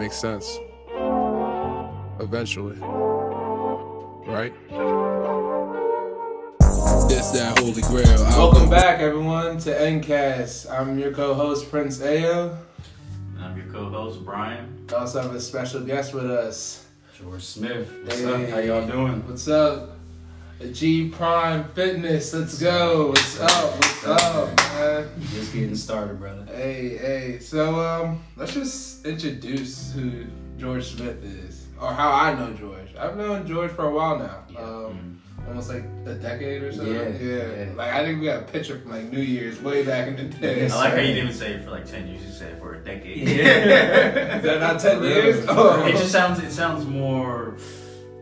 makes sense eventually, right? It's that holy grail. Welcome back, everyone, to NCast. I'm your co-host, Prince Ayo. And I'm your co-host, Brian. We also have a special guest with us, George Smith. What's up? How y'all doing? What's up? G Prime Fitness, let's go. What's up? What's up, man? Just getting started, brother. Hey. So, let's just introduce who George Smith is, or how I know George. I've known George for a while now, almost like a decade or something. Yeah. Like, I think we got a picture from like New Year's way back in the day. I like how you didn't even say it for like 10 years; you said it for a decade. Yeah. Is that not 10 years? Oh. It just sounds more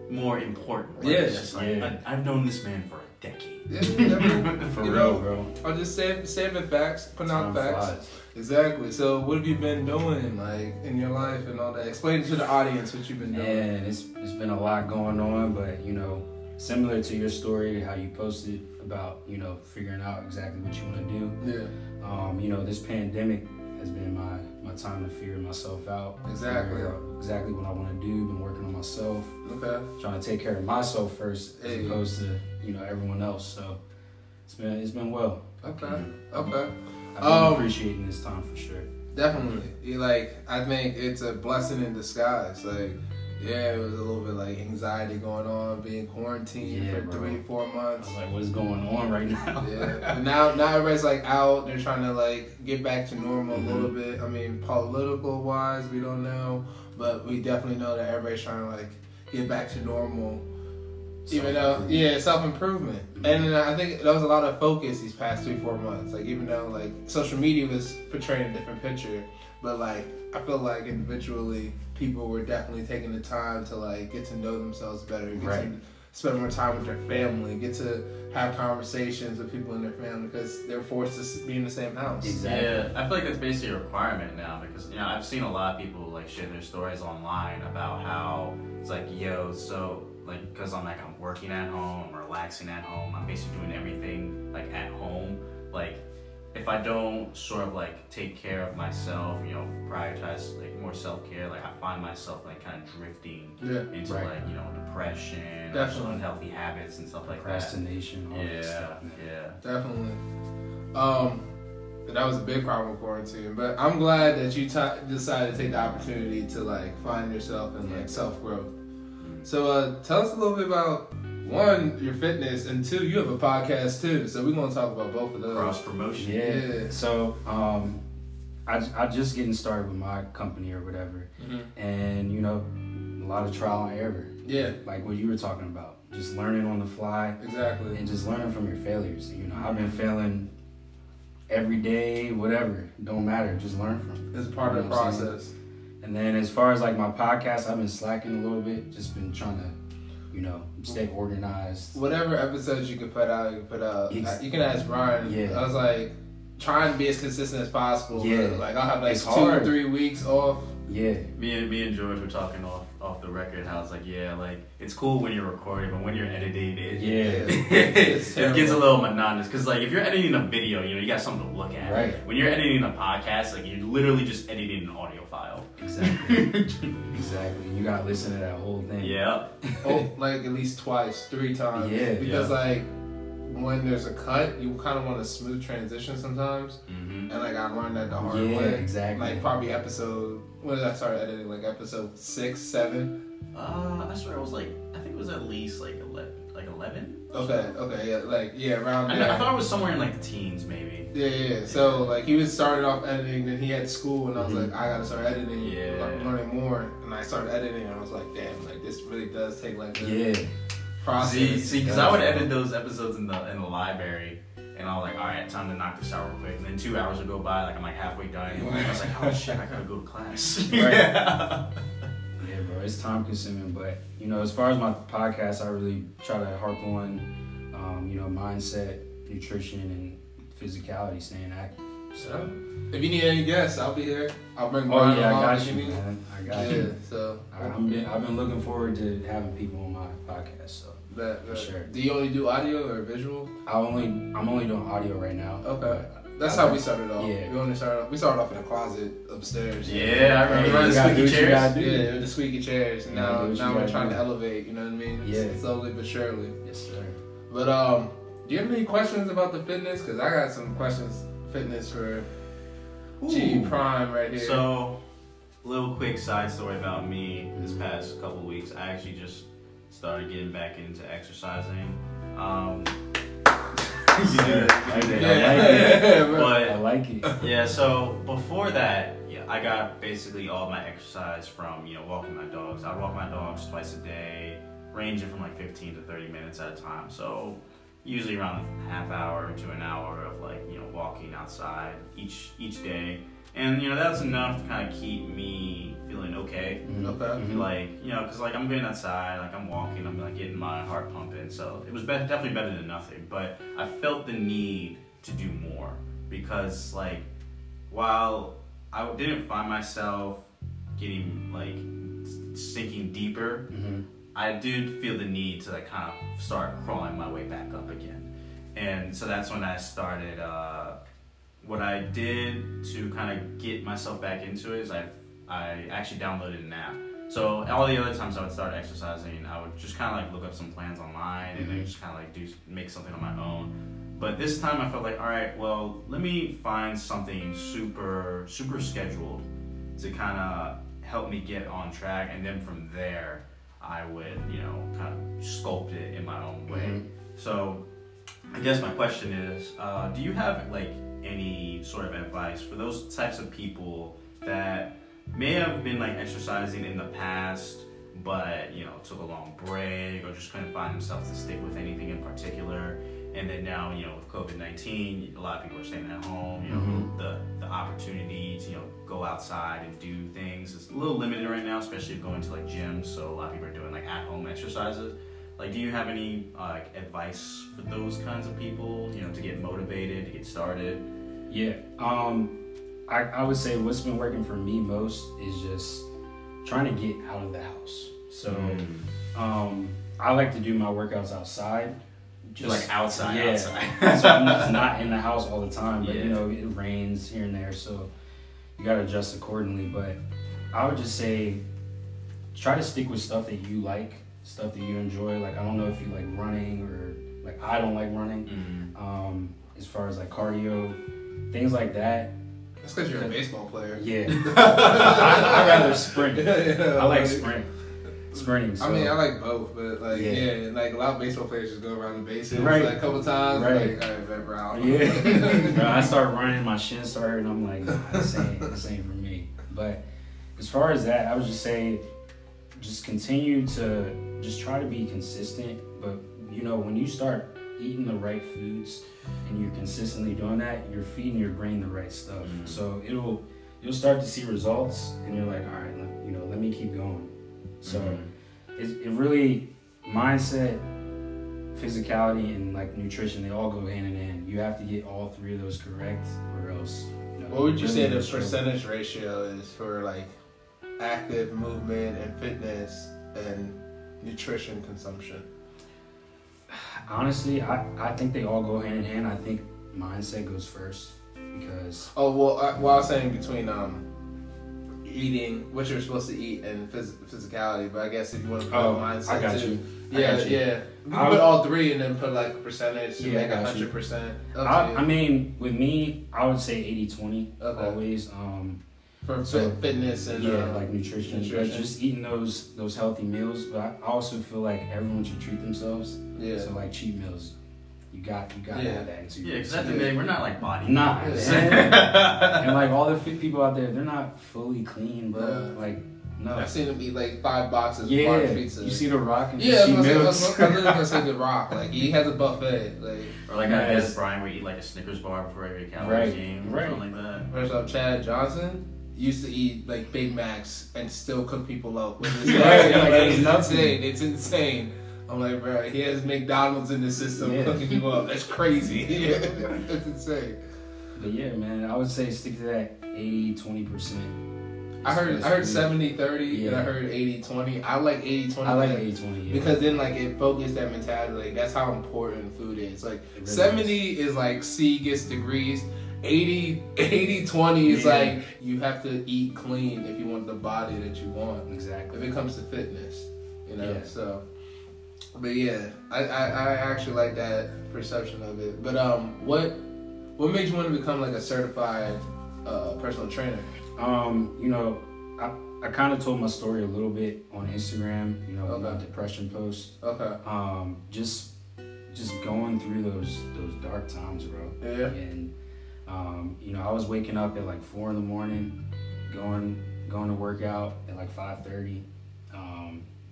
important. Right? Yes. Like, yeah. I've known this man for a decade. Yeah, for real, bro. I'll just saving facts, putting out facts. Flies. Exactly. So what have you been doing, like, in your life and all that? Explain to the audience what you've been doing. Yeah, it's been a lot going on, but, you know, similar to your story, how you posted about, you know, figuring out exactly what you want to do. Yeah. You know, this pandemic has been my time to figure myself out. Exactly. Exactly what I want to do. Been working on myself. Okay. Trying to take care of myself first as opposed to, you know, everyone else. So it's been well. Okay. Mm-hmm. Okay. I've been appreciating this time for sure. Definitely. You like, I think it's a blessing in disguise. Like, yeah, it was a little bit like anxiety going on, being quarantined for 3-4 months. I was like, what's going on right now? Yeah. But now everybody's like out. They're trying to like get back to normal a little bit. I mean, political wise, we don't know, but we definitely know that everybody's trying to like get back to normal. Even though, self-improvement. And I think there was a lot of focus these past 3-4 months. Like, even though like social media was portraying a different picture, but like I feel like individually people were definitely taking the time to like get to know themselves better, to spend more time with their family, get to have conversations with people in their family because they're forced to be in the same house. Exactly. Yeah, I feel like that's basically a requirement now because, you know, I've seen a lot of people like sharing their stories online about how it's like, yo, so like, because I'm working at home, relaxing at home, I'm basically doing everything like at home, like, if I don't sort of like take care of myself, you know, prioritize like more self-care, like I find myself like kind of drifting into like, you know, depression, unhealthy habits and stuff like procrastination, all that stuff. Yeah, definitely. That was a big problem with quarantine, but I'm glad that you decided to take the opportunity to like find yourself and like self-growth. Mm-hmm. So tell us a little bit about, one, your fitness, and two, you have a podcast too, so we're going to talk about both of those. Cross promotion. Yeah. So, I just getting started with my company or whatever, and, you know, a lot of trial and error. Yeah. Like what you were talking about, just learning on the fly. Exactly. And just learning from your failures. You know, I've been failing every day, whatever, don't matter, just learn from it. It's part of the process. And then as far as like my podcast, I've been slacking a little bit, just been trying to, you know, stay organized. Whatever episodes you can put out, you can ask Brian. Yeah. I was like, trying to be as consistent as possible. Yeah. Like, I'll have like 2 or 3 weeks off. Yeah. Me and George were talking off the record how it's like, yeah, like, it's cool when you're recording, but when you're editing it, it gets a little monotonous. Because, like, if you're editing a video, you know, you got something to look at. Right. When you're editing a podcast, like, you're literally just editing an audio file. Exactly. You got to listen to that whole thing. Yeah. Oh, like, at least 3 times. Yeah. Because, like, when there's a cut, you kind of want a smooth transition sometimes. Mm-hmm. And, like, I learned that the hard way. Yeah, exactly. Like, probably when did I start editing? Like, episode 6, 7? I swear it was, like, I think it was at least, like, 11? Okay, yeah, like, yeah, around there. I thought it was somewhere in, like, the teens, maybe. Yeah. So, like, he was started off editing, then he had school, and I was like, I gotta start editing. Yeah. I'm learning more, and I started editing, and I was like, damn, like, this really does take, like, the process. See, because I would edit those episodes in the library, and I was like, all right, time to knock this out real quick. And then 2 hours would go by, like, I'm, like, halfway done, and I was like, oh, shit, I gotta go to class. Right. Yeah, bro, it's time consuming, but, you know, as far as my podcast, I really try to harp on, you know, mindset, nutrition, and physicality, staying active. So, if you need any guests, I'll be here. I'll bring Brian along. I got you, man. I got you. So, I've been looking forward to having people on my podcast, so. That, for sure. Do you only do audio or visual? I'm only doing audio right now. Okay. That's how we started off. Yeah. We started off in the closet upstairs. Yeah, I remember the squeaky chairs. Yeah, the squeaky chairs. Now we're trying to elevate, you know what I mean? Yeah. Slowly but surely. Yes, sir. But do you have any questions about the fitness? Because I got some questions fitness for G Prime right here. So, little quick side story about me this past couple weeks. I actually just started getting back into exercising. I like it. Yeah, so before that, I got basically all my exercise from, walking my dogs. I walk my dogs twice a day, ranging from like 15 to 30 minutes at a time. So usually around a half hour to an hour of walking outside each day. And, that's enough to kind of keep me feeling okay. Mm-hmm. Mm-hmm. Because, I'm getting outside, I'm walking, I'm, getting my heart pumping. So it was definitely better than nothing. But I felt the need to do more because, while I didn't find myself getting, sinking deeper, mm-hmm. I did feel the need to, kind of start crawling my way back up again. And so that's when I started... what I did to kind of get myself back into it is I actually downloaded an app. So all the other times I would start exercising, I would just kind of look up some plans online and then just kind of make something on my own. But this time I felt all right, well, let me find something super, super scheduled to kind of help me get on track. And then from there, I would, kind of sculpt it in my own way. Mm-hmm. So I guess my question is, do you have any sort of advice for those types of people that may have been exercising in the past but took a long break or just couldn't find themselves to stick with anything in particular, and then now with COVID-19 a lot of people are staying at home, mm-hmm. the opportunity to go outside and do things is a little limited right now, especially going to gyms, so a lot of people are doing at home exercises. Do you have any advice for those kinds of people, to get motivated, to get started? Yeah. I would say what's been working for me most is just trying to get out of the house. So I like to do my workouts outside. Outside. So I'm not in the house all the time, but it rains here and there, so you got to adjust accordingly. But I would just say try to stick with stuff that you like. Stuff that you enjoy, I don't know if you like running or I don't like running, as far as cardio, things like that. That's because you're a baseball player. Yeah, I rather sprint. I like sprinting. So. I mean, I like both, but a lot of baseball players just go around the bases a couple times. Right, all right, yeah. Bro, I start running, my shin started, and I'm this ain't for me. But as far as that, I was just saying. Just continue to try to be consistent, but when you start eating the right foods and you're consistently doing that, you're feeding your brain the right stuff. Mm-hmm. So you'll start to see results, and you're all right, let me keep going. So it really mindset, physicality, and nutrition, they all go hand in hand. You have to get all three of those correct, or else. What would you say the percentage ratio is for active movement and fitness and nutrition consumption? Honestly, I think they all go hand in hand. I think mindset goes first because... Oh, well, I was saying between eating, what you're supposed to eat, and physicality, but I guess if you want to put mindset I got too. You. Yeah, I got you. Yeah. Put all three and then put a percentage to make 100%. I mean, with me, I would say 80-20 always. For fitness and nutrition. Just eating those healthy meals, but I also feel everyone should treat themselves. Yeah. So cheat meals, you got to have that into your. Yeah, because at the day we're not body. Nah. And all the fit people out there, they're not fully clean, bro. Yeah. No. I've seen them eat 5 boxes of pizza. You see The Rock and cheat meals. I was gonna say The Rock. He has a buffet. I guess Brian would eat a Snickers bar before every Cowboys game. Right. Or something like that. First up, Chad Johnson. Used to eat Big Macs and still cook people up. It's insane. I'm bro, he has McDonald's in the system cooking you up. That's crazy. Yeah, that's insane. But yeah, man, I would say stick to that 80-20%. I heard 70-30 and I heard 80-20. I like 80-20. I like 80-20 because then it focused that mentality. That's how important food is. Really 70 is C gets degrees. 80-20 is like, you have to eat clean if you want the body that you want. Exactly. If it comes to fitness, you know, so. But yeah, I actually like that perception of it. But what made you want to become like a certified personal trainer? You know, I kind of told my story a little bit on Instagram, you know, about depression posts. Okay. Just going through those dark times, bro. Yeah. And you know, I was waking up at like 4 in the morning, going to work out at like 5:30.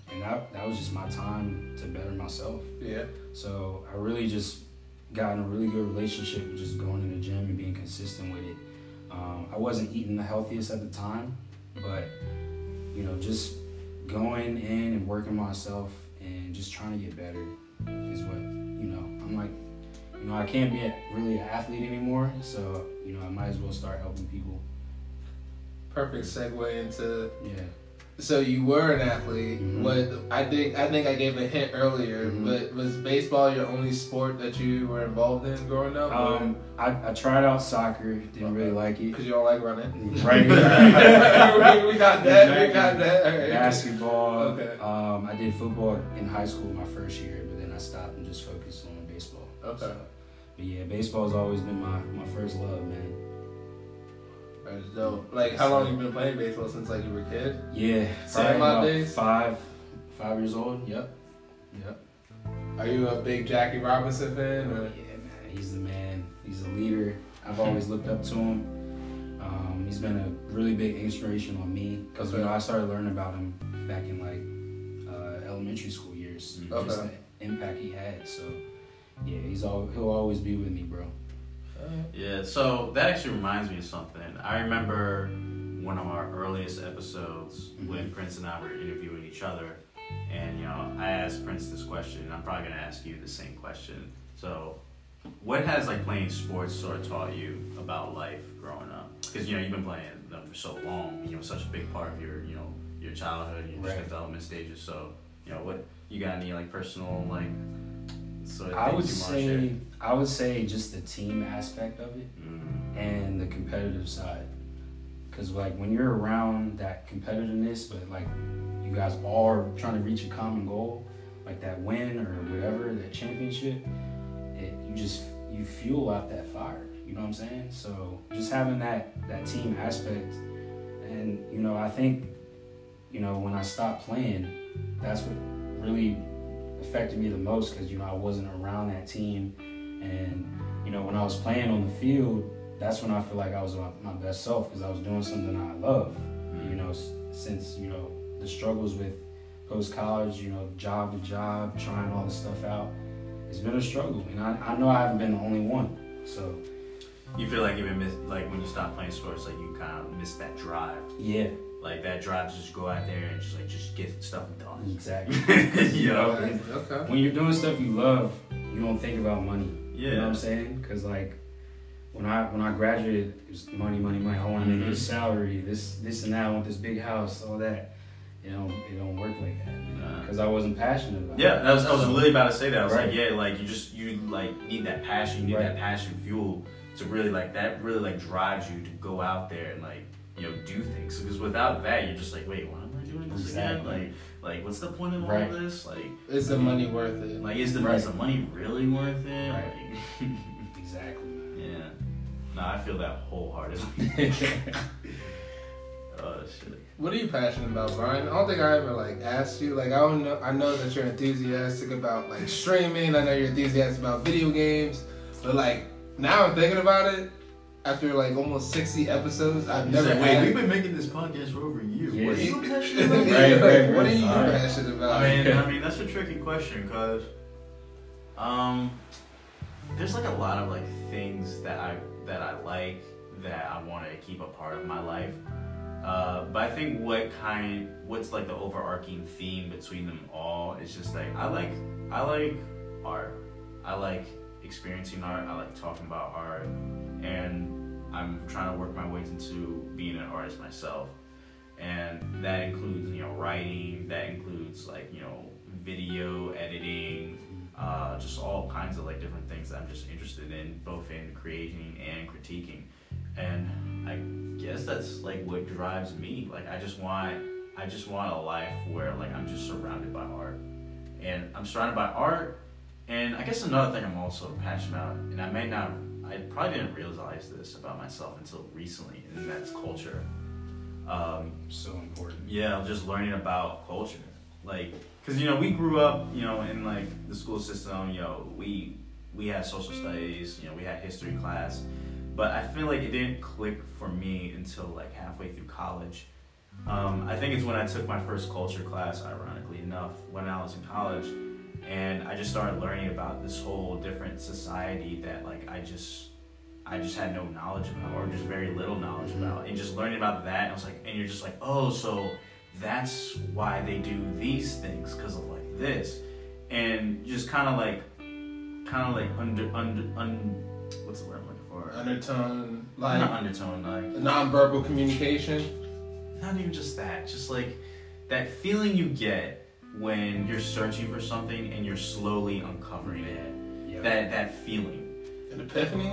And that was just my time to better myself. Yeah. So I really just got in a really good relationship with just going to the gym and being consistent with it. I wasn't eating the healthiest at the time, but, you know, just going in and working myself and just trying to get better is what, you know, I'm like, you know, I can't be really an athlete anymore, so, you know, I might as well start helping people. Perfect segue into... Yeah. So you were an athlete. Mm-hmm. What I think I gave a hint earlier, mm-hmm. but was baseball your only sport that you were involved in growing up? I tried out soccer. Didn't really like it. Because you don't like running? Right. We got that. Exactly. We got that. All right. Basketball. Okay. I did football in high school my first year, but then I stopped and just focused on baseball. Okay. So, but yeah, baseball's always been my first love, man. That's dope. Like, how long have you been playing baseball? Since like you were a kid? Yeah, probably about days? five years old. Yep. Are you a big Jackie Robinson fan? Or? Yeah, man. He's the man. He's a leader. I've always looked up to him. He's been a really big inspiration on me because you know I started learning about him back in like elementary school years. Okay. Just the impact he had. So yeah, he'll always be with me, bro. Yeah, so that actually reminds me of something. I remember one of our earliest episodes when Prince and I were interviewing each other, and you know, I asked Prince this question, and I'm probably gonna ask you the same question. So, what has like playing sports sort of taught you about life growing up? Because you know you've been playing them for so long, you know, such a big part of your childhood, your development stages. So, you know, what you got any like personal like? So I would say just the team aspect of it and the competitive side, because like when you're around that competitiveness, but like you guys all are trying to reach a common goal, like that win or whatever, that championship, you fuel out that fire. You know what I'm saying? So just having that team aspect, and you know I think you know when I stopped playing, that's what really affected me the most, because you know I wasn't around that team, and you know when I was playing on the field, that's when I feel like I was my best self, because I was doing something I love. Mm-hmm. You know, since you know the struggles with post college, you know, job to job, trying all this stuff out, it's been a struggle, and I know I haven't been the only one. So you feel like even like when you stop playing sports, like you kind of miss that drive. Yeah. Like that drive to just go out there and just get stuff done. Exactly. You know, okay. When you're doing stuff you love, you don't think about money. Yeah. You know what I'm saying? Because like when I graduated, it was money. I wanted a good salary, this and that. I want this big house, all that. You know, it don't work like that. Because I wasn't passionate about it. Yeah, I was literally about to say that. I was like, yeah, like you need that passion. You need that passion fuel to really like that. Really like drives you to go out there and like, you know, do things, because without that, you're just like, wait, why am I doing this again? Like, what's the point of all this? Like, is the money worth it? Like, is the money really worth it? Right. Like, exactly. Yeah. No, I feel that wholeheartedly. Oh shit. What are you passionate about, Brian? I don't think I ever like asked you. Like, I don't know. I know that you're enthusiastic about like streaming. I know you're enthusiastic about video games, but like now I'm thinking about it. After like almost 60 episodes, I've never. Like, wait, we've been making this podcast for over a year. Yeah. What are you passionate about? Right. What are you passionate about? I mean, that's a tricky question, because there's like a lot of like things that I like that I want to keep a part of my life. But I think what's like the overarching theme between them all is just like I like art. I like experiencing art. I like talking about art. And I'm trying to work my way into being an artist myself, and that includes, you know, writing, that includes like, you know, video editing, just all kinds of like different things that I'm just interested in, both in creating and critiquing. And I guess that's like what drives me. Like I just want a life where like I'm just surrounded by art. And I'm surrounded by art, and I guess another thing I'm also passionate about, and I probably didn't realize this about myself until recently, and that's culture. So important. Yeah, just learning about culture. Like, because, you know, we grew up, you know, in, like, the school system, you know, we had social studies, you know, we had history class, but I feel like it didn't click for me until, like, halfway through college. I think it's when I took my first culture class, ironically enough, when I was in college, and I just started learning about this whole different society that, like, I just had no knowledge about, or just very little knowledge about, and just learning about that, and I was like, and you're just like, oh, so that's why they do these things, because of like this, and just kind of like what's the word I'm looking for? Undertone, like not undertone, like non-verbal communication. Not even just that, just like that feeling you get when you're searching for something and you're slowly uncovering it. Yep. That feeling. An epiphany?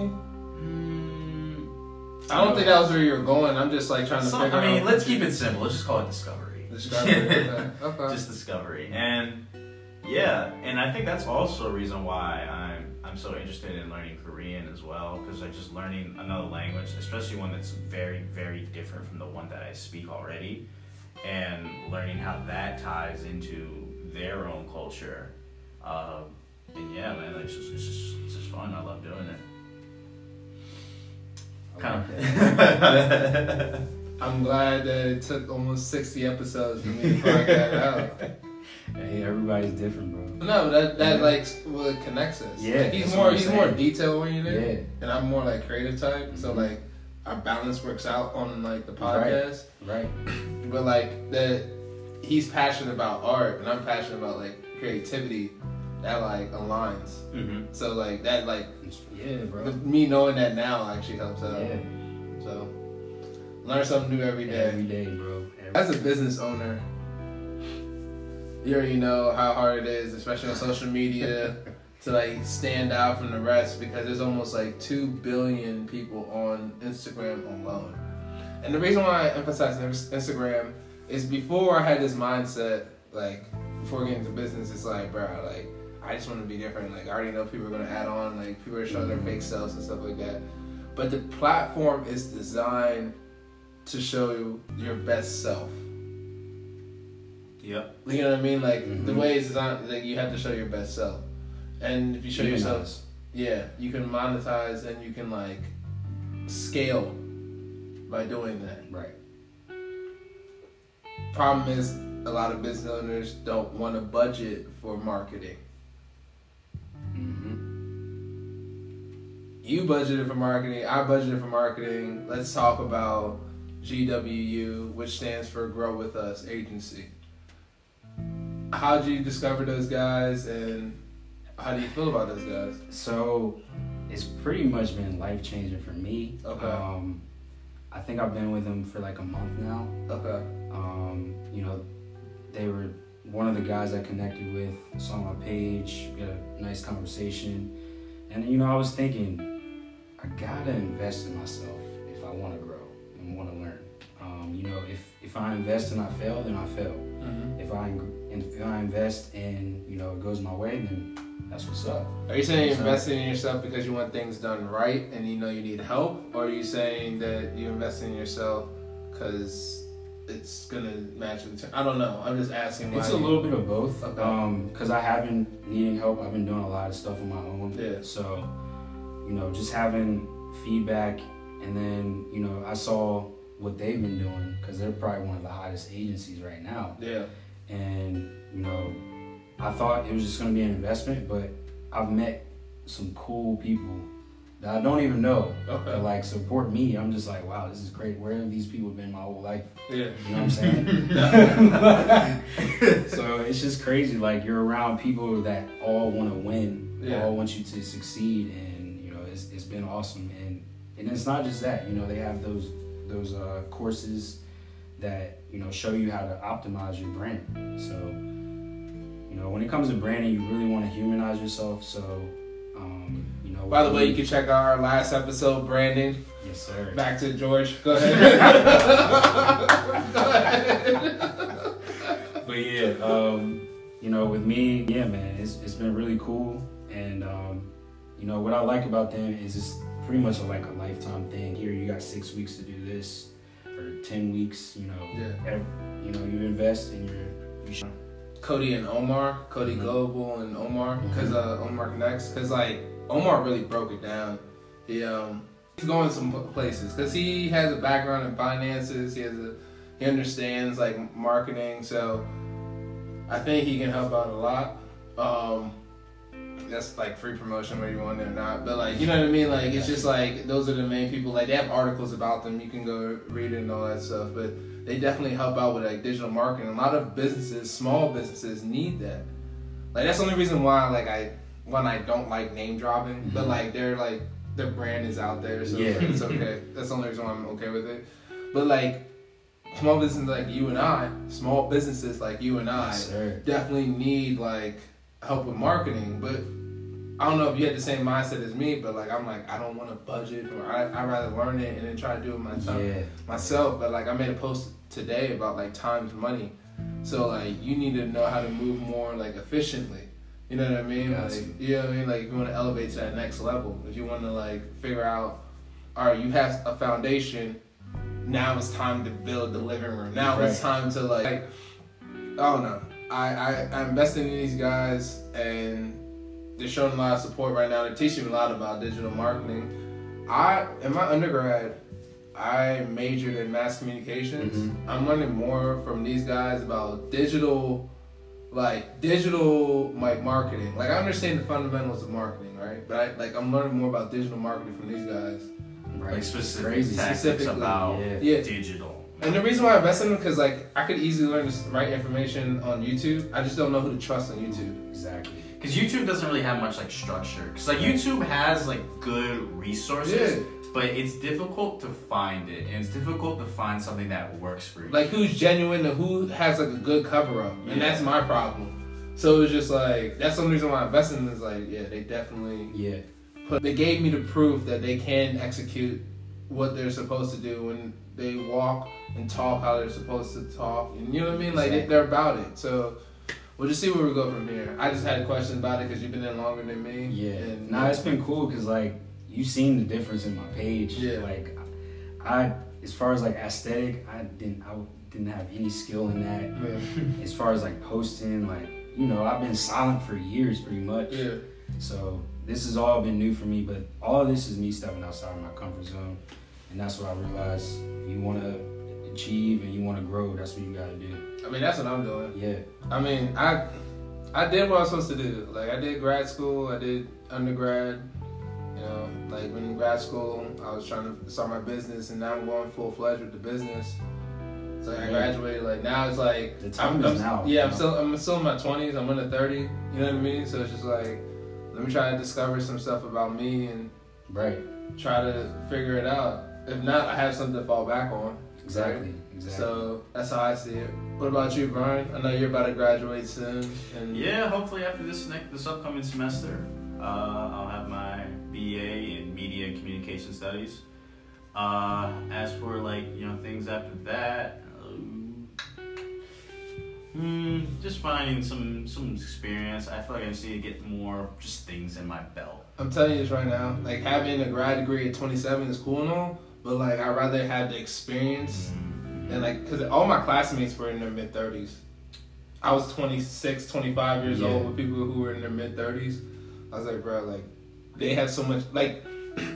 I don't think that was where you were going. I'm just like trying to figure out. I mean, let's keep it simple. Let's just call it discovery. Discovery. Okay. Just discovery. And yeah, and I think that's also a reason why I'm so interested in learning Korean as well, because like just learning another language, especially one that's very, very different from the one that I speak already, and learning how that ties into their own culture. And yeah, man, like it's just fun. I love doing it. I'm glad that it took almost 60 episodes for me to find that out. Hey, everybody's different, bro. No, that like what connects us. Yeah, like, he's more detail oriented, yeah, and I'm more like creative type. Mm-hmm. So like our balance works out on like the podcast, right? But like that, he's passionate about art, and I'm passionate about like creativity. That like aligns. Mm-hmm. So like that like yeah, bro. Me knowing that now actually helps out. Yeah. So learn something new every day. Every day, bro. As a business owner, you already know how hard it is, especially on social media, to like stand out from the rest, because there's almost like 2 billion people on Instagram alone. And the reason why I emphasize Instagram is before I had this mindset, like before getting into business, it's like, bro, like I just want to be different. Like, I already know people are going to add on, like, people are showing their fake selves and stuff like that. But the platform is designed to show you your best self. Yep. You know what I mean? Like, mm-hmm. The way it's designed, like, you have to show your best self. And if you show yourself, yeah, you can monetize and you can, like, scale by doing that. Right. Problem is, a lot of business owners don't want to budget for marketing. You budgeted for marketing, I budgeted for marketing. Let's talk about GWU, which stands for Grow With Us Agency. How did you discover those guys, and how do you feel about those guys? So, it's pretty much been life-changing for me. Okay. I think I've been with them for like a month now. Okay. You know, they were one of the guys I connected with, saw my page, we had a nice conversation. And, you know, I was thinking, I gotta invest in myself if I want to grow and want to learn. You know, if I invest and I fail, then I fail. Mm-hmm. If I invest and, you know, it goes my way, then that's what's up. Are you saying you're investing in yourself because you want things done right and you know you need help? Or are you saying that you invest in yourself because it's going to match the I don't know. I'm just asking. It's a little bit of both. Because I have been needing help. I've been doing a lot of stuff on my own. Yeah. So, you know, just having feedback. And then, you know, I saw what they've been doing, because they're probably one of the hottest agencies right now. Yeah. And, you know, I thought it was just going to be an investment, but I've met some cool people that I don't even know. Okay. That, like, support me. I'm just like, wow, this is great. Where have these people been my whole life? Yeah. You know what I'm saying? So it's just crazy. Like, you're around people that all want to win, yeah, all want you to succeed, and, you know, it's been awesome. And it's not just that. You know, they have those courses that, you know, show you how to optimize your brand. So, You know, when it comes to branding, you really want to humanize yourself. So, you know. By the way, you can check out our last episode, branding. Yes, sir. Back to George. Go ahead. Go ahead. But yeah, you know, with me, yeah, man, it's been really cool. And you know what I like about them is it's pretty much like a lifetime thing. Here, you got 6 weeks to do this, or 10 weeks. You know, yeah. You know, you invest in your. Cody and Omar, Cody Global and Omar, because Omar Connects, because like Omar really broke it down. He he's going some places because he has a background in finances. He understands like marketing, so I think he can help out a lot. That's like free promotion whether you want it or not, but like, you know what I mean, like it's just like those are the main people. Like they have articles about them, you can go read it and all that stuff, but they definitely help out with like digital marketing. A lot of businesses, small businesses, need that. Like that's the only reason why like I don't like name dropping, but like they're like their brand is out there, so yeah. Like, it's okay. That's the only reason why I'm okay with it. But like small businesses like you and I, definitely need like help with marketing, but I don't know if you had the same mindset as me, but like I'm like I don't want to budget, or I'd rather learn it and then try to do it myself. But like I made a post today about like time's money, so like you need to know how to move more like efficiently. You know what I mean? Gotcha. Like, you know what I mean? Like if you want to elevate to that next level, if you want to like figure out, all right, you have a foundation. Now it's time to build the living room. Now it's time to like I don't know. I'm investing in these guys, and they're showing a lot of support right now. They're teaching me a lot about digital marketing. In my undergrad, I majored in mass communications. I'm learning more from these guys about digital marketing. Like I understand the fundamentals of marketing, right? But I'm learning more about digital marketing from these guys. Right. Like specifically about digital. And the reason why I invested in them, because like I could easily learn the right information on YouTube. I just don't know who to trust on YouTube. Exactly. Because YouTube doesn't really have much like structure. Because like YouTube has like good resources, but it's difficult to find it, and it's difficult to find something that works for you. Like who's genuine and who has like a good cover up, and that's my problem. So it was just like that's the reason why I invested in them. Is like they definitely they gave me the proof that they can execute what they're supposed to do when they walk and talk how they're supposed to talk, and you know what I mean? Like they're about it. So we'll just see where we go from here. I just had a question about it because you've been there longer than me. Yeah. And it's been cool because like you've seen the difference in my page. Yeah. Like I, as far as like aesthetic, I didn't have any skill in that. Yeah. As far as like posting, like you know, I've been silent for years pretty much. Yeah. So this has all been new for me, but all of this is me stepping outside of my comfort zone. And that's what I realized, you want to achieve and you want to grow, that's what you got to do. I mean, that's what I'm doing. Yeah. I mean, I did what I was supposed to do. Like, I did grad school, I did undergrad. You know, like, when in grad school, I was trying to start my business, and now I'm going full-fledged with the business. So I graduated, like, now it's like... The time is now. Yeah, I'm still in my 20s, I'm in the 30, you know what I mean? So it's just like, let me try to discover some stuff about me and try to figure it out. If not, I have something to fall back on. Exactly. Right? Exactly. So that's how I see it. What about you, Brian? I know you're about to graduate soon. And yeah, hopefully after this upcoming semester, I'll have my BA in Media and Communication Studies. As for like things after that, just finding some experience. I feel like I just need to get more just things in my belt. I'm telling you this right now. Like having a grad degree at 27 is cool and all, but like I'd rather have the experience and like because all my classmates were in their mid 30s. I was 26, 25 years old with people who were in their mid 30s. I was like, bro, like they have so much. Like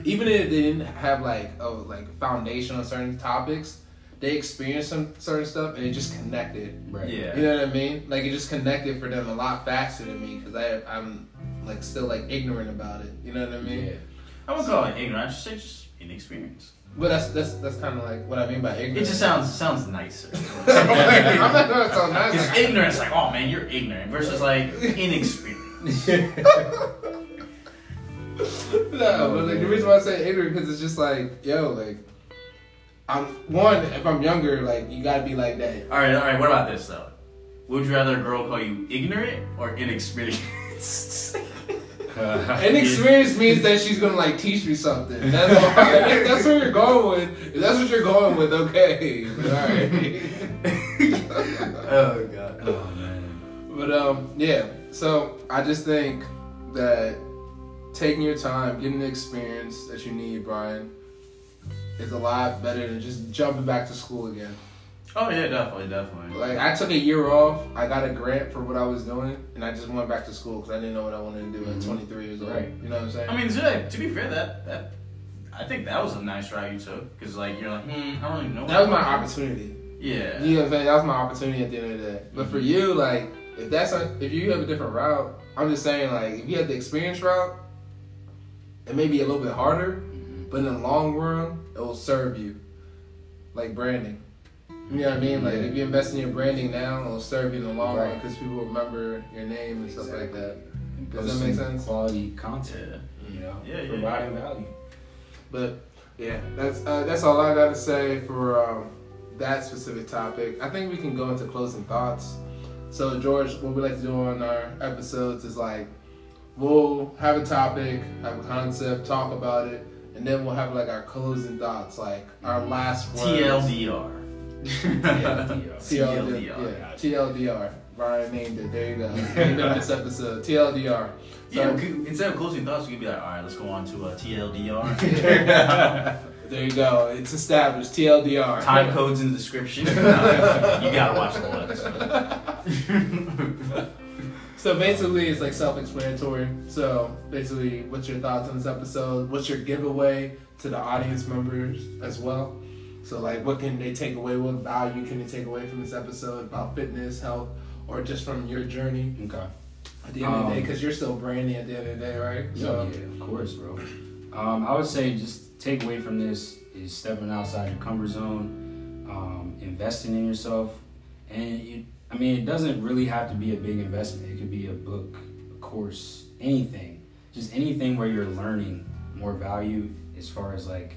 even if they didn't have like a foundation on certain topics, they experienced some certain stuff and it just connected. Right. Yeah. You know what I mean? Like it just connected for them a lot faster than me because I'm like still like ignorant about it. You know what I mean? Yeah. I wouldn't call it ignorant. I should say just inexperienced. But that's kind of like what I mean by ignorant. It just sounds nicer. I'm not gonna sound nice. Because ignorance, like, oh man, you're ignorant versus like inexperienced. But like the reason why I say ignorant because it's just like, yo, like. If I'm younger, like, you gotta be like that. Alright, what about this, though? Would you rather a girl call you ignorant or inexperienced? Inexperienced means that she's gonna like teach me something. That's all right. If that's what you're going with, if that's what you're going with, okay. But all right. Oh god. Oh man. But yeah. So I just think that taking your time, getting the experience that you need, Brian, is a lot better than just jumping back to school again. Oh yeah, definitely, definitely. Like I took a year off. I got a grant for what I was doing, and I just went back to school because I didn't know what I wanted to do at 23 years old. Right. You know what I'm saying? I mean, to be fair, that I think that was a nice route you took because like you're like, I don't even know. That was my opportunity. Yeah. You know what I'm saying? That was my opportunity at the end of the day. But for you, like, if you have a different route, I'm just saying, like, if you had the experience route, it may be a little bit harder, but in the long run, it will serve you. Like branding. You know what I mean? Like, if you invest in your branding now, it'll serve you in the long run because people will remember your name and stuff like that. Does that make sense? Quality content, you know, providing value. But yeah, that's all I got to say for that specific topic. I think we can go into closing thoughts. So, George, what we like to do on our episodes is like we'll have a topic, have a concept, talk about it, and then we'll have like our closing thoughts, like our last words. TLDR. TLDR. Brian named it. There you go. Named up this episode. TLDR. So yeah, instead of closing thoughts, we could be like, all right, let's go on to TLDR. There you go. It's established. TLDR. Time codes in the description. You gotta watch the whole episode. So basically, it's like self-explanatory. So basically, what's your thoughts on this episode? What's your giveaway to the audience members as well? So, like, what can they take away? What value can they take away from this episode about fitness, health, or just from your journey? Okay. At the end of the day, because you're still branding at the end of the day, right? So, yeah, of course, bro. I would say just take away from this is stepping outside your comfort zone, investing in yourself. And, it doesn't really have to be a big investment. It could be a book, a course, anything. Just anything where you're learning more value as far as, like,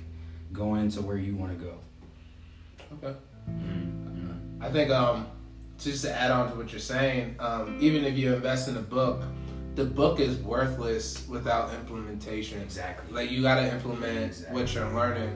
going to where you want to go. Okay. I think just to add on to what you're saying, even if you invest in a book, the book is worthless without implementation. Exactly. Like you gotta implement what you're learning.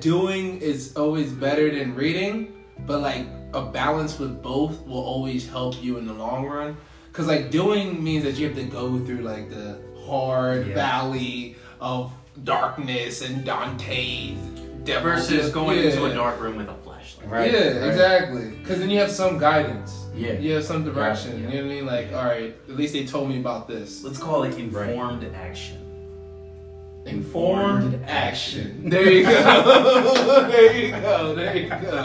Doing is always better than reading, but like a balance with both will always help you in the long run. Cause like doing means that you have to go through like the hard valley of darkness and Dante's. Versus going into a dark room with a flashlight. Right. Yeah, right. Exactly. Because then you have some guidance. Yeah. You have some direction. Yeah. You know what I mean? Like, all right, at least they told me about this. Let's call it informed action. Informed action. There you go. There you go.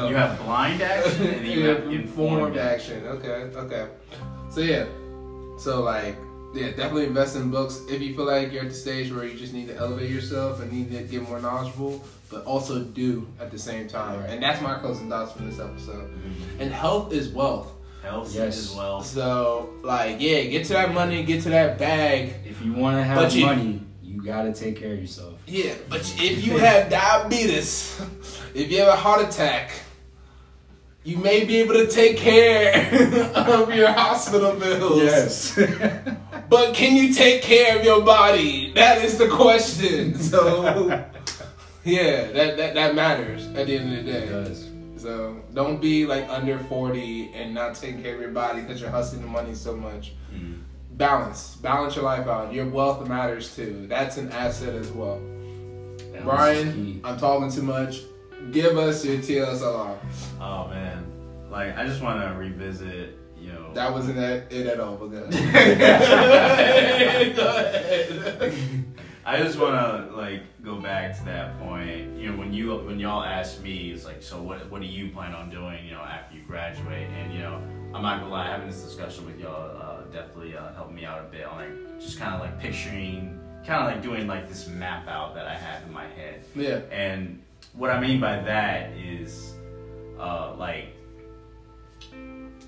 You have blind action and then you have informed action. Okay. So, yeah. So, like, definitely invest in books. If you feel like you're at the stage where you just need to elevate yourself and need to get more knowledgeable, but also do at the same time. Right. And that's my closing thoughts for this episode. And health is wealth. Health is wealth. So, like, get to that money, get to that bag. If you want to have money, you got to take care of yourself. Yeah, but if you have diabetes, if you have a heart attack, you may be able to take care of your hospital bills. Yes. But can you take care of your body? That is the question. So... yeah, that matters at the end of the day. It does. So don't be like under 40 and not taking care of your body because you're hustling the money so much. Balance your life out. Your wealth matters too. That's an asset as well. Balance. Brian, I'm talking too much. Give us your TLDR. Oh man, like I just want to revisit. That wasn't it at all. But go ahead. I just want to like go back to that point. When y'all asked me, it's like, so what do you plan on doing? After you graduate, and I'm not gonna lie, having this discussion with y'all definitely helped me out a bit on like just kind of like picturing, kind of like doing like this map out that I have in my head. Yeah. And what I mean by that is like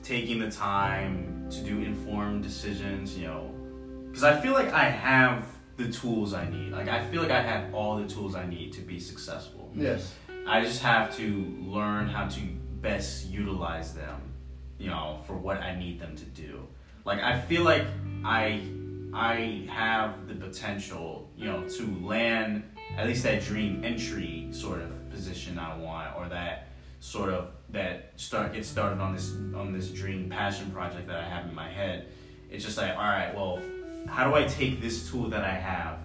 taking the time to do informed decisions. Because I feel like I have the tools I need. Like, I feel like I have all the tools I need to be successful. Yes. I just have to learn how to best utilize them you know, for what I need them to do. Like, I feel like I have the potential, you know, to land at least that dream entry sort of position I want, or that sort of get started on this dream passion project that I have in my head. It's just like, all right, well, how do I take this tool that I have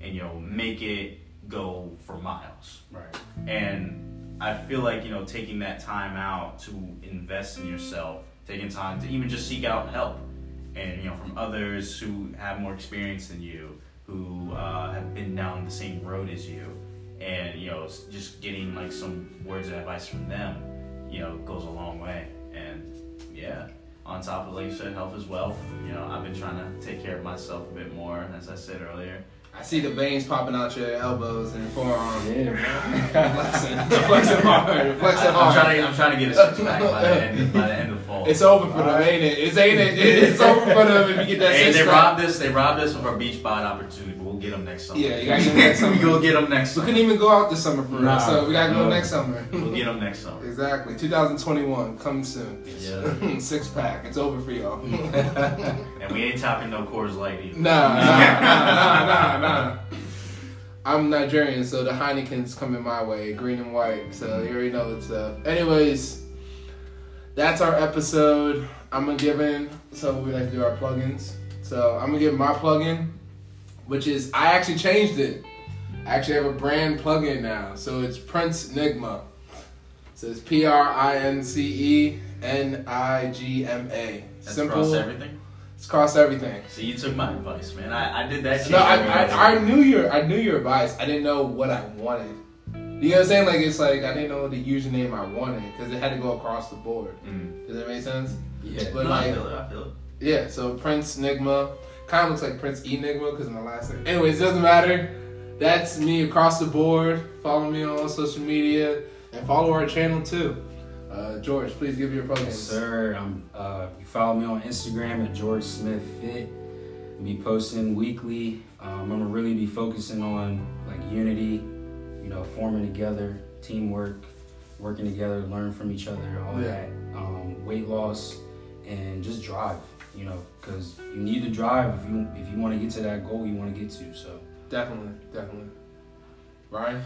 and, you know, make it go for miles? Right. And I feel like, you know, taking that time out to invest in yourself, taking time to even just seek out help, and, you know, from others who have more experience than you, who have been down the same road as you, and, you know, just getting like some words of advice from them, you know, goes a long way. And yeah, on top of, like you said, health is wealth. You know, I've been trying to take care of myself a bit more, as I said earlier. I see the veins popping out your elbows and forearms. Yeah, flexing hard. I'm trying to get a six pack by the end of the fall. It's over for them, ain't it? It's over for them if you get that six pack. Hey, they robbed us of our beach bod opportunity, but we'll get them next summer. Yeah, you gotta get them next summer. We'll get them next summer. We couldn't even go out this summer for us, so we gotta go next summer. We'll get them next summer. Exactly. 2021, coming soon. Yeah. Six pack. It's over for y'all. And we ain't topping no Coors Light either. Nah. I'm Nigerian, so the Heineken's coming my way, green and white. So you already know what's up. Anyways, that's our episode. I'm gonna give in. So we like to do our plugins. So I'm gonna give my plugin, which is, I actually changed it. I actually have a brand plugin now. So it's Prince Nigma. So it's PRINCENIGMA. That's simple. Everything. It's across everything. So you took my advice, man. I did that shit. No, I knew your advice. I didn't know what I wanted. You know what I'm saying? Like, it's like I didn't know the username I wanted because it had to go across the board. Mm. Does that make sense? Yeah. But no, like, I feel it. Yeah. So Prince Nigma kind of looks like Prince Enigma because of my last name. Anyways, it doesn't matter. That's me across the board. Follow me on social media and follow our channel too. George, please give your plugins. Yes, sir. You follow me on Instagram at George Smith Fit. I'll be posting weekly. I'm gonna really be focusing on like unity, you know, forming together, teamwork, working together, learn from each other, all that. Weight loss, and just drive. You know, because you need to drive if you want to get to that goal you want to get to. So definitely. Brian?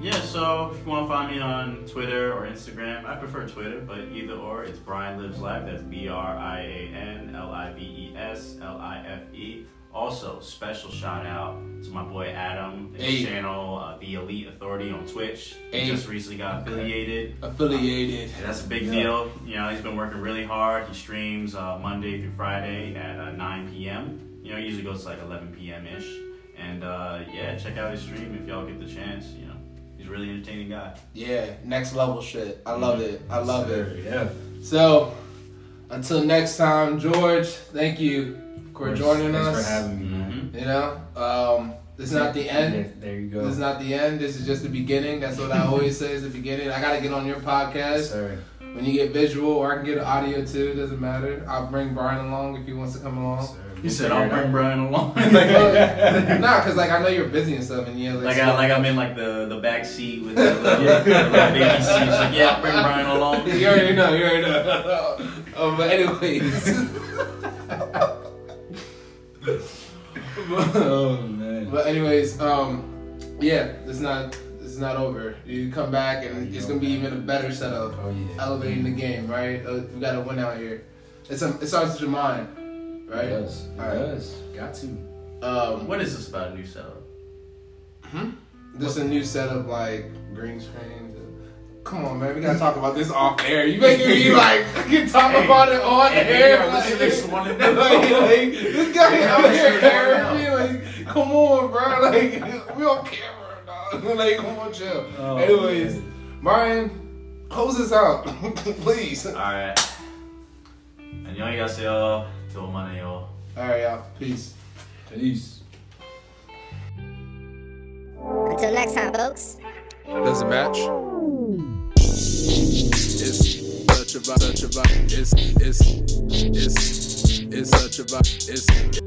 Yeah, so if you want to find me on Twitter or Instagram, I prefer Twitter, but either or, it's Brian Lives Life. That's BRIANLIVESLIFE. Also, special shout out to my boy Adam, his channel, The Elite Authority on Twitch. He just recently got affiliated. That's a big deal. You know, he's been working really hard. He streams Monday through Friday at 9 p.m. You know, he usually goes to like 11 p.m.-ish. And yeah, check out his stream if y'all get the chance. You know, he's a really entertaining guy. Yeah, next level shit. I love it. I love it. Yeah. So until next time, George, thank you for joining us. Thanks for having me, man. You know, this is not the end. Yeah, there you go. This is not the end. This is just the beginning. That's what I always say is the beginning. I gotta get on your podcast. Sorry. When you get visual, or I can get audio too, doesn't matter. I'll bring Brian along if he wants to come along. Sorry. You said I'll bring Brian along. Cause like I know you're busy and stuff, and yeah, I'm in like the back seat with the baby seat. It's like, yeah, I'll bring Brian along. You already know. But anyways, oh man. But anyways, yeah, it's not over. You come back, and it's gonna be even a better setup. Oh yeah, elevating the game, right? We gotta win out here. It starts with your mind. Right? It does. Got to. What is this about, a new setup? Hmm? This a new setup, like green screen. Come on, man. We got to talk about this off air. You making me like, I can talk about it on air. This guy out here, like, come on, bro. Like, we on camera, dog. Like, come on, chill. Oh, anyways, man. Brian, close this out. Please. All right. 안녕하세요. All right, y'all. Peace. Until next time, folks. Doesn't match. It's such a vibe. It's such a vibe. It's